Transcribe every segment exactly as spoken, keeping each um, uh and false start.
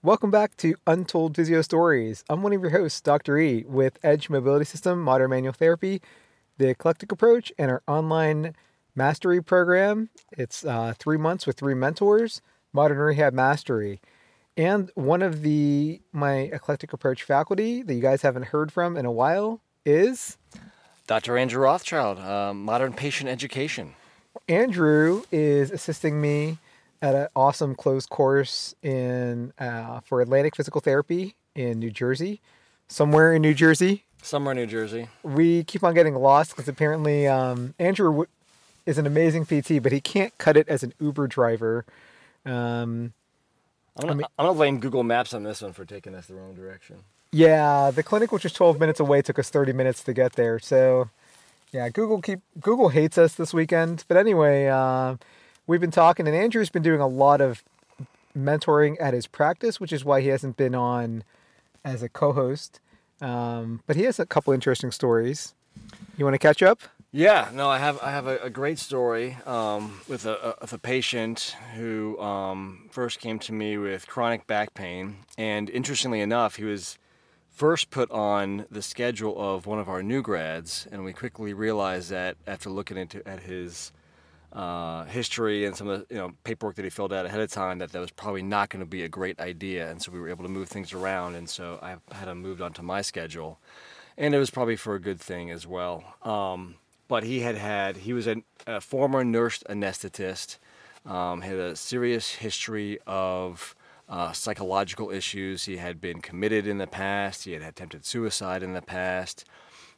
Welcome back to Untold Physio Stories. I'm one of your hosts, Doctor E, with Edge Mobility System, Modern Manual Therapy, The Eclectic Approach, and our online mastery program. It's uh, three months with three mentors, Modern Rehab Mastery. And one of the my Eclectic Approach faculty that you guys haven't heard from in a while is Doctor Andrew Rothschild, uh, Modern Patient Education. Andrew is assisting me at an awesome closed course in uh, for Atlantic Physical Therapy in New Jersey, somewhere in New Jersey. Somewhere in New Jersey. We keep on getting lost because apparently um, Andrew w- is an amazing P T, but he can't cut it as an Uber driver. Um, I'm going to blame Google Maps on this one for taking us the wrong direction. Yeah, the clinic, which was twelve minutes away, took us thirty minutes to get there. So, yeah, Google keep Google hates us this weekend. But anyway, uh, we've been talking, and Andrew's been doing a lot of mentoring at his practice, which is why he hasn't been on as a co-host. Um, but he has a couple interesting stories. You want to catch up? Yeah, no, I have I have a, a great story um, with a, a, with a patient who um, first came to me with chronic back pain, and interestingly enough, he was first put on the schedule of one of our new grads, and we quickly realized that after looking into at his Uh, history and some of the you know paperwork that he filled out ahead of time that that was probably not going to be a great idea, and so we were able to move things around, and so I had him moved onto my schedule, and it was probably for a good thing as well. Um, but he had had he was a, a former nurse anesthetist, um, had a serious history of uh, psychological issues. He had been committed in the past. He had attempted suicide in the past.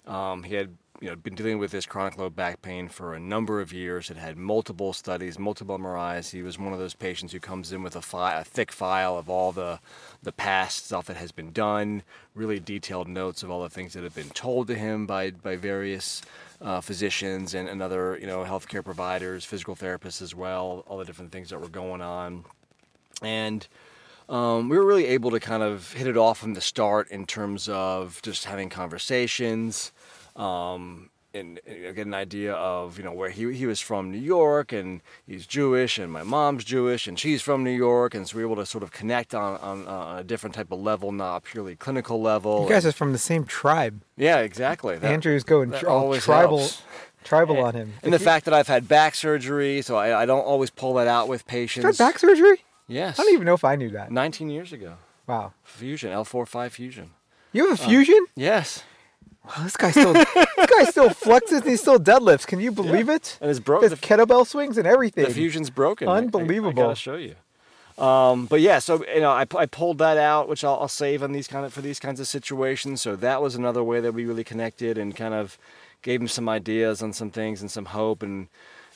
Um, he had you know, been dealing with this chronic low back pain for a number of years. Had had multiple studies, multiple M R Is. He was one of those patients who comes in with a, file, a thick file of all the, the past stuff that has been done, really detailed notes of all the things that have been told to him by, by various uh, physicians and, and other, you know, healthcare providers, physical therapists as well, all the different things that were going on. And Um, we were really able to kind of hit it off from the start in terms of just having conversations um, and, and get an idea of, you know, where he he was from New York, and he's Jewish, and my mom's Jewish, and she's from New York, and so we were able to sort of connect on, on, on a different type of level, not a purely clinical level. You guys and, are from the same tribe. Yeah, exactly. That, Andrew's going that all tribal. Helps. Tribal and, on him. And if the you... fact that I've had back surgery, so I, I don't always pull that out with patients. You've had back surgery? Yes. I don't even know if I knew that. nineteen years ago. Wow. Fusion, L four five fusion. You have a fusion? Uh, yes. Wow, this guy still this guy still flexes and he still deadlifts. Can you believe yeah. it? And it's broken. There's kettlebell swings and everything. The fusion's broken. Unbelievable. I, I, I gotta show you. Um, but yeah, so you know, I, I pulled that out, which I'll, I'll save on these kind of for these kinds of situations. So that was another way that we really connected and kind of gave him some ideas on some things and some hope. And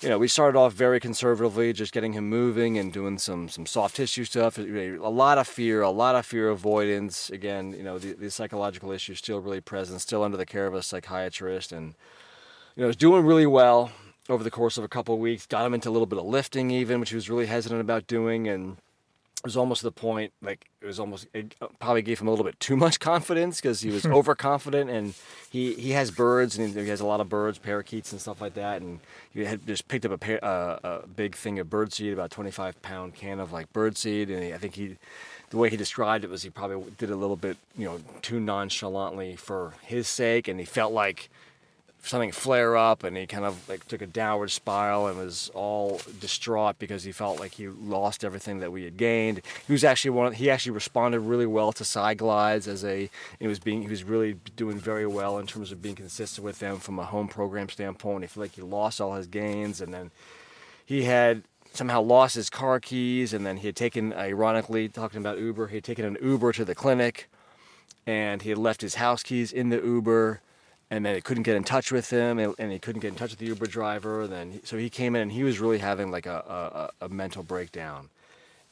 you know, we started off very conservatively, just getting him moving and doing some some soft tissue stuff. A lot of fear, a lot of fear avoidance. Again, you know, the, the psychological issues still really present, still under the care of a psychiatrist. And, you know, was doing really well over the course of a couple of weeks. Got him into a little bit of lifting even, which he was really hesitant about doing. And it was almost to the point, like, it was almost, it probably gave him a little bit too much confidence because he was overconfident, and he, he has birds, and he has a lot of birds, parakeets and stuff like that, and he had just picked up a, par- uh, a big thing of birdseed, about a twenty-five pound can of like birdseed, and he, I think he, the way he described it was he probably did a little bit, you know, too nonchalantly for his sake, and he felt like something flare up, and he kind of like took a downward spiral and was all distraught because he felt like he lost everything that we had gained. He was actually one of, he actually responded really well to side glides as a it was being he was really doing very well in terms of being consistent with them from a home program standpoint. He felt like he lost all his gains, and then he had somehow lost his car keys, and then he had taken, ironically talking about Uber, he had taken an Uber to the clinic, and he had left his house keys in the Uber. And then they couldn't get in touch with him, and he couldn't get in touch with the Uber driver. Then, so he came in, and he was really having like a, a, a mental breakdown.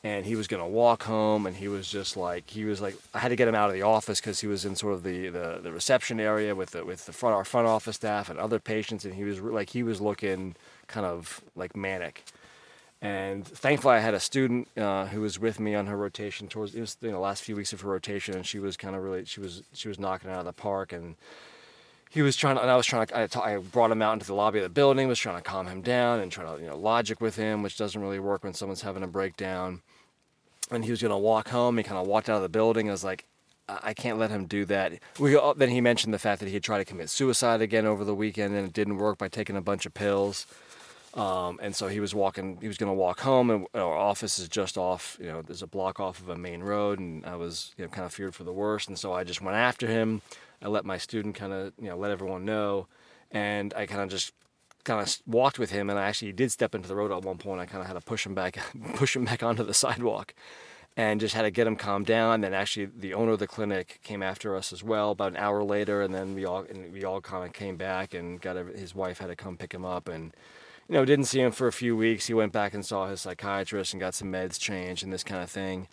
and he was going to walk home, and he was just like, he was like, I had to get him out of the office because he was in sort of the, the, the reception area with the, with the front, our front office staff and other patients, and he was like, he was looking kind of like manic. And thankfully, I had a student uh, who was with me on her rotation towards, it was the you know, last few weeks of her rotation, and she was kind of really, she was she was knocking it out of the park, and he was trying to, and I was trying to, I, t- I brought him out into the lobby of the building, was trying to calm him down and try to, you know, logic with him, which doesn't really work when someone's having a breakdown. And he was going to walk home. He kind of walked out of the building. I was like, I, I can't let him do that. We uh, Then he mentioned the fact that he had tried to commit suicide again over the weekend, and it didn't work by taking a bunch of pills. Um, and so he was walking, he was going to walk home, and our office is just off, you know, there's a block off of a main road, and I was, you know, kind of feared for the worst. And so I just went after him. I let my student kind of, you know, let everyone know. And I kind of just kind of walked with him. And I actually did step into the road at one point. I kind of had to push him back, push him back onto the sidewalk, and just had to get him calmed down. Then actually the owner of the clinic came after us as well about an hour later. And then we all, and we all kind of came back, and got every, his wife had to come pick him up, and, you know, didn't see him for a few weeks. He went back and saw his psychiatrist and got some meds changed and this kind of thing.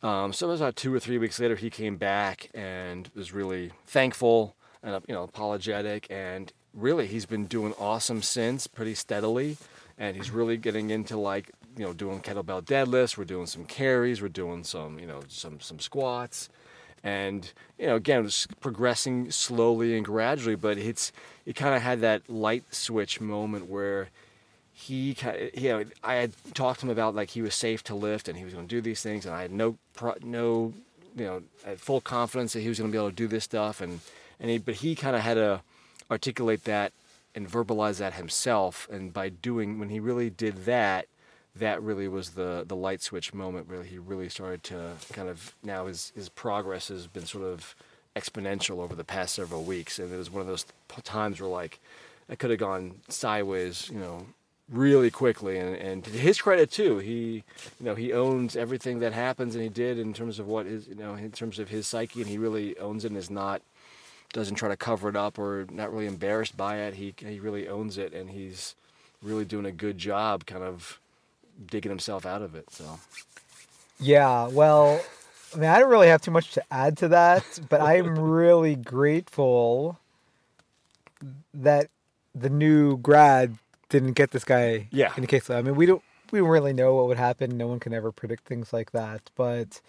Um, so it was about two or three weeks later, he came back and was really thankful and, you know, apologetic. And really, he's been doing awesome since, pretty steadily. And he's really getting into, like, you know, doing kettlebell deadlifts. We're doing some carries. We're doing some, you know, some some squats. And, you know, again, just progressing slowly and gradually. But it's it kind of had that light switch moment where he, you know, I had talked to him about, like, he was safe to lift and he was going to do these things, and I had no, no, you know, I had full confidence that he was going to be able to do this stuff, and and he, but he kind of had to articulate that and verbalize that himself, and by doing, when he really did that, that really was the the light switch moment where he really started to kind of, now his his progress has been sort of exponential over the past several weeks, and it was one of those times where, like, I could have gone sideways, you know, really quickly. And, and to his credit too, he, you know, he owns everything that happens, and he did, in terms of what is, you know, in terms of his psyche, and he really owns it and is not, doesn't try to cover it up or not really embarrassed by it. He, he really owns it, and he's really doing a good job kind of digging himself out of it. So. Yeah. Well, I mean, I don't really have too much to add to that, but I'm really grateful that the new grad didn't get this guy yeah. in the case. I mean, we don't we don't really know what would happen. No one can ever predict things like that. But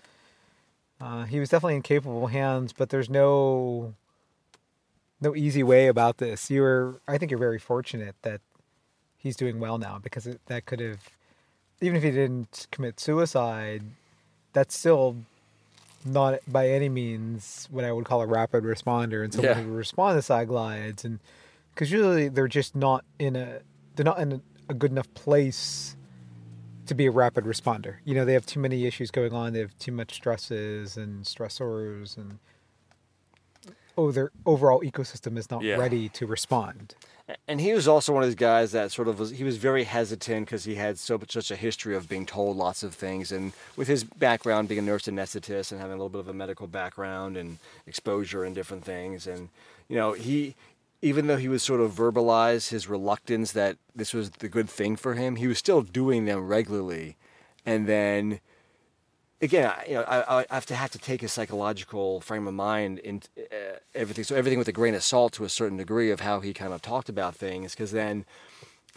uh, he was definitely in capable hands. But there's no no easy way about this. You were, I think you're very fortunate that he's doing well now, because it, that could have, even if he didn't commit suicide, that's still not by any means what I would call a rapid responder, and someone yeah. who would respond to side glides, and because usually they're just not in a. They're not in a good enough place to be a rapid responder. You know, they have too many issues going on. They have too much stresses and stressors, and oh, their overall ecosystem is not yeah. ready to respond. And he was also one of these guys that sort of was, he was very hesitant because he had so such a history of being told lots of things. And with his background being a nurse anesthetist and having a little bit of a medical background and exposure and different things, and, you know, he... even though he was sort of verbalized his reluctance that this was the good thing for him, he was still doing them regularly. And then, again, I, you know, I, I have to have to take his psychological frame of mind in uh, everything. So everything with a grain of salt to a certain degree of how he kind of talked about things. Because then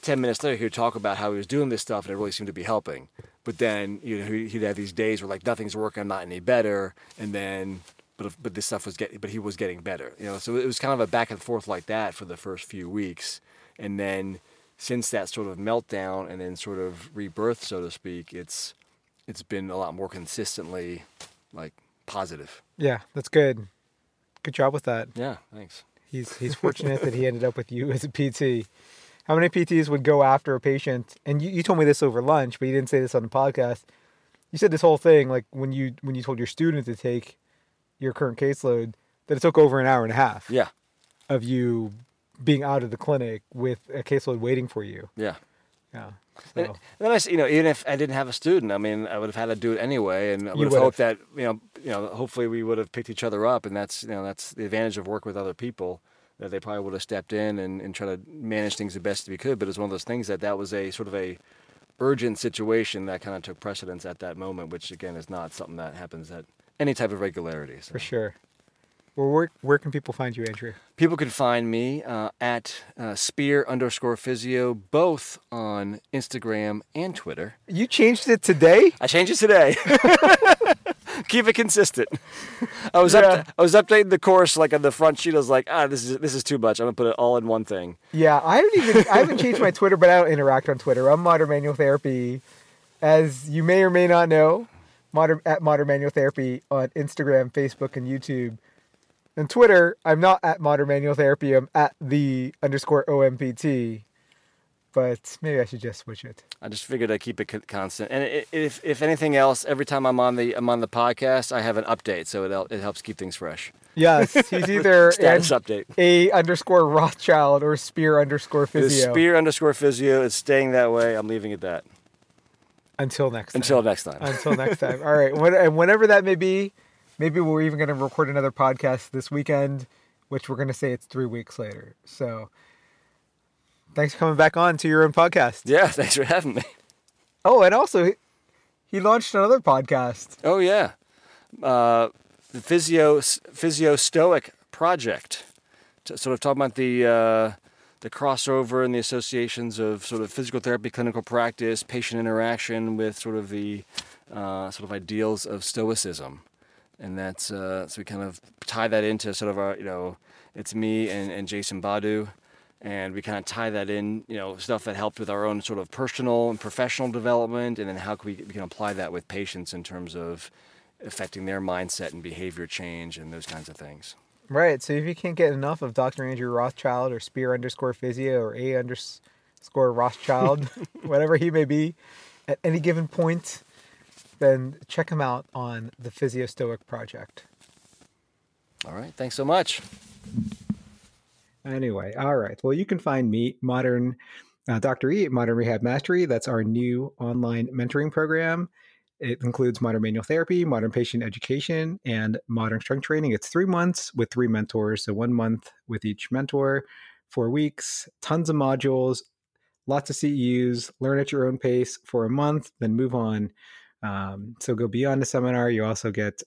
ten minutes later, he would talk about how he was doing this stuff and it really seemed to be helping. But then, you know, he'd have these days where, like, nothing's working, I'm not any better. And then... But, but this stuff was getting, but he was getting better, you know, so it was kind of a back and forth like that for the first few weeks. And then since that sort of meltdown and then sort of rebirth, so to speak, it's, it's been a lot more consistently, like, positive. Yeah. That's good. Good job with that. Yeah. Thanks. He's, he's fortunate that he ended up with you as a P T. How many P Ts would go after a patient? And you, you told me this over lunch, but you didn't say this on the podcast. You said this whole thing, like, when you, when you told your student to take your current caseload, that it took over an hour and a half yeah. of you being out of the clinic with a caseload waiting for you. Yeah. Yeah. So. And, and then I, you know, even if I didn't have a student, I mean, I would have had to do it anyway. And I would you have would've. hoped that, you know, you know, hopefully we would have picked each other up, and that's, you know, that's the advantage of work with other people, that they probably would have stepped in and, and tried to manage things the best we could. But it's one of those things that that was a sort of a, urgent situation that kind of took precedence at that moment, which again is not something that happens at any type of regularity. So. For sure. Well, where, where can people find you, Andrew? People can find me uh, at uh, spear underscore physio, both on Instagram and Twitter. You changed it today? I changed it today. Keep it consistent. I was yeah. up to, I was updating the course like on the front sheet. I was like, ah, this is this is too much. I'm gonna put it all in one thing. Yeah, I haven't even I haven't changed my Twitter, but I don't interact on Twitter. I'm Modern Manual Therapy, as you may or may not know. Modern at Modern Manual Therapy on Instagram, Facebook, and YouTube. On Twitter, I'm not at Modern Manual Therapy. I'm at the underscore O M P T. But maybe I should just switch it. I just figured I'd keep it constant. And if if anything else, every time I'm on the I'm on the podcast, I have an update, so it it helps keep things fresh. Yes, he's either status update a underscore Rothschild or spear underscore physio. The spear underscore physio is staying that way. I'm leaving it that. Until next time. Until next time. Until next time. All right. When, and whenever that may be. Maybe we're even going to record another podcast this weekend, which we're going to say it's three weeks later. So thanks for coming back on to your own podcast. Yeah, thanks for having me. Oh, and also, he launched another podcast. Oh, yeah. Uh, the Physio, Physio Stoic Project. To sort of talking about the, uh, the crossover and the associations of sort of physical therapy, clinical practice, patient interaction with sort of the uh, sort of ideals of Stoicism. And that's, uh, so we kind of tie that into sort of our, you know, it's me and, and Jason Badu, and we kind of tie that in, you know, stuff that helped with our own sort of personal and professional development, and then how can we, we can apply that with patients in terms of affecting their mindset and behavior change and those kinds of things. Right, so if you can't get enough of Doctor Andrew Rothschild or Spear underscore Physio or A underscore Rothschild, whatever he may be, at any given point, then check him out on the Physio Stoic Project. All right. Thanks so much. Anyway. All right. Well, you can find me, Modern uh, Doctor E, at Modern Rehab Mastery. That's our new online mentoring program. It includes Modern Manual Therapy, Modern Patient Education, and Modern Strength Training. It's three months with three mentors. So one month with each mentor, four weeks, tons of modules, lots of C E Us, learn at your own pace for a month, then move on. Um, so go beyond the seminar. You also get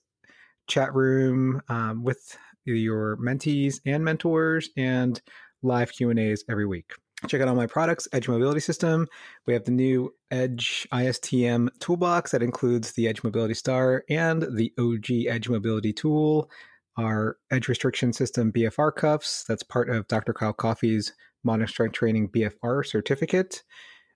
chat room um, with your mentees and mentors and live Q and A's every week. Check out all my products, Edge Mobility System. We have the new Edge I S T M Toolbox that includes the Edge Mobility Star and the O G Edge Mobility Tool, our Edge Restriction System B F R cuffs. That's part of Doctor Kyle Coffey's Modern Strength Training B F R certificate.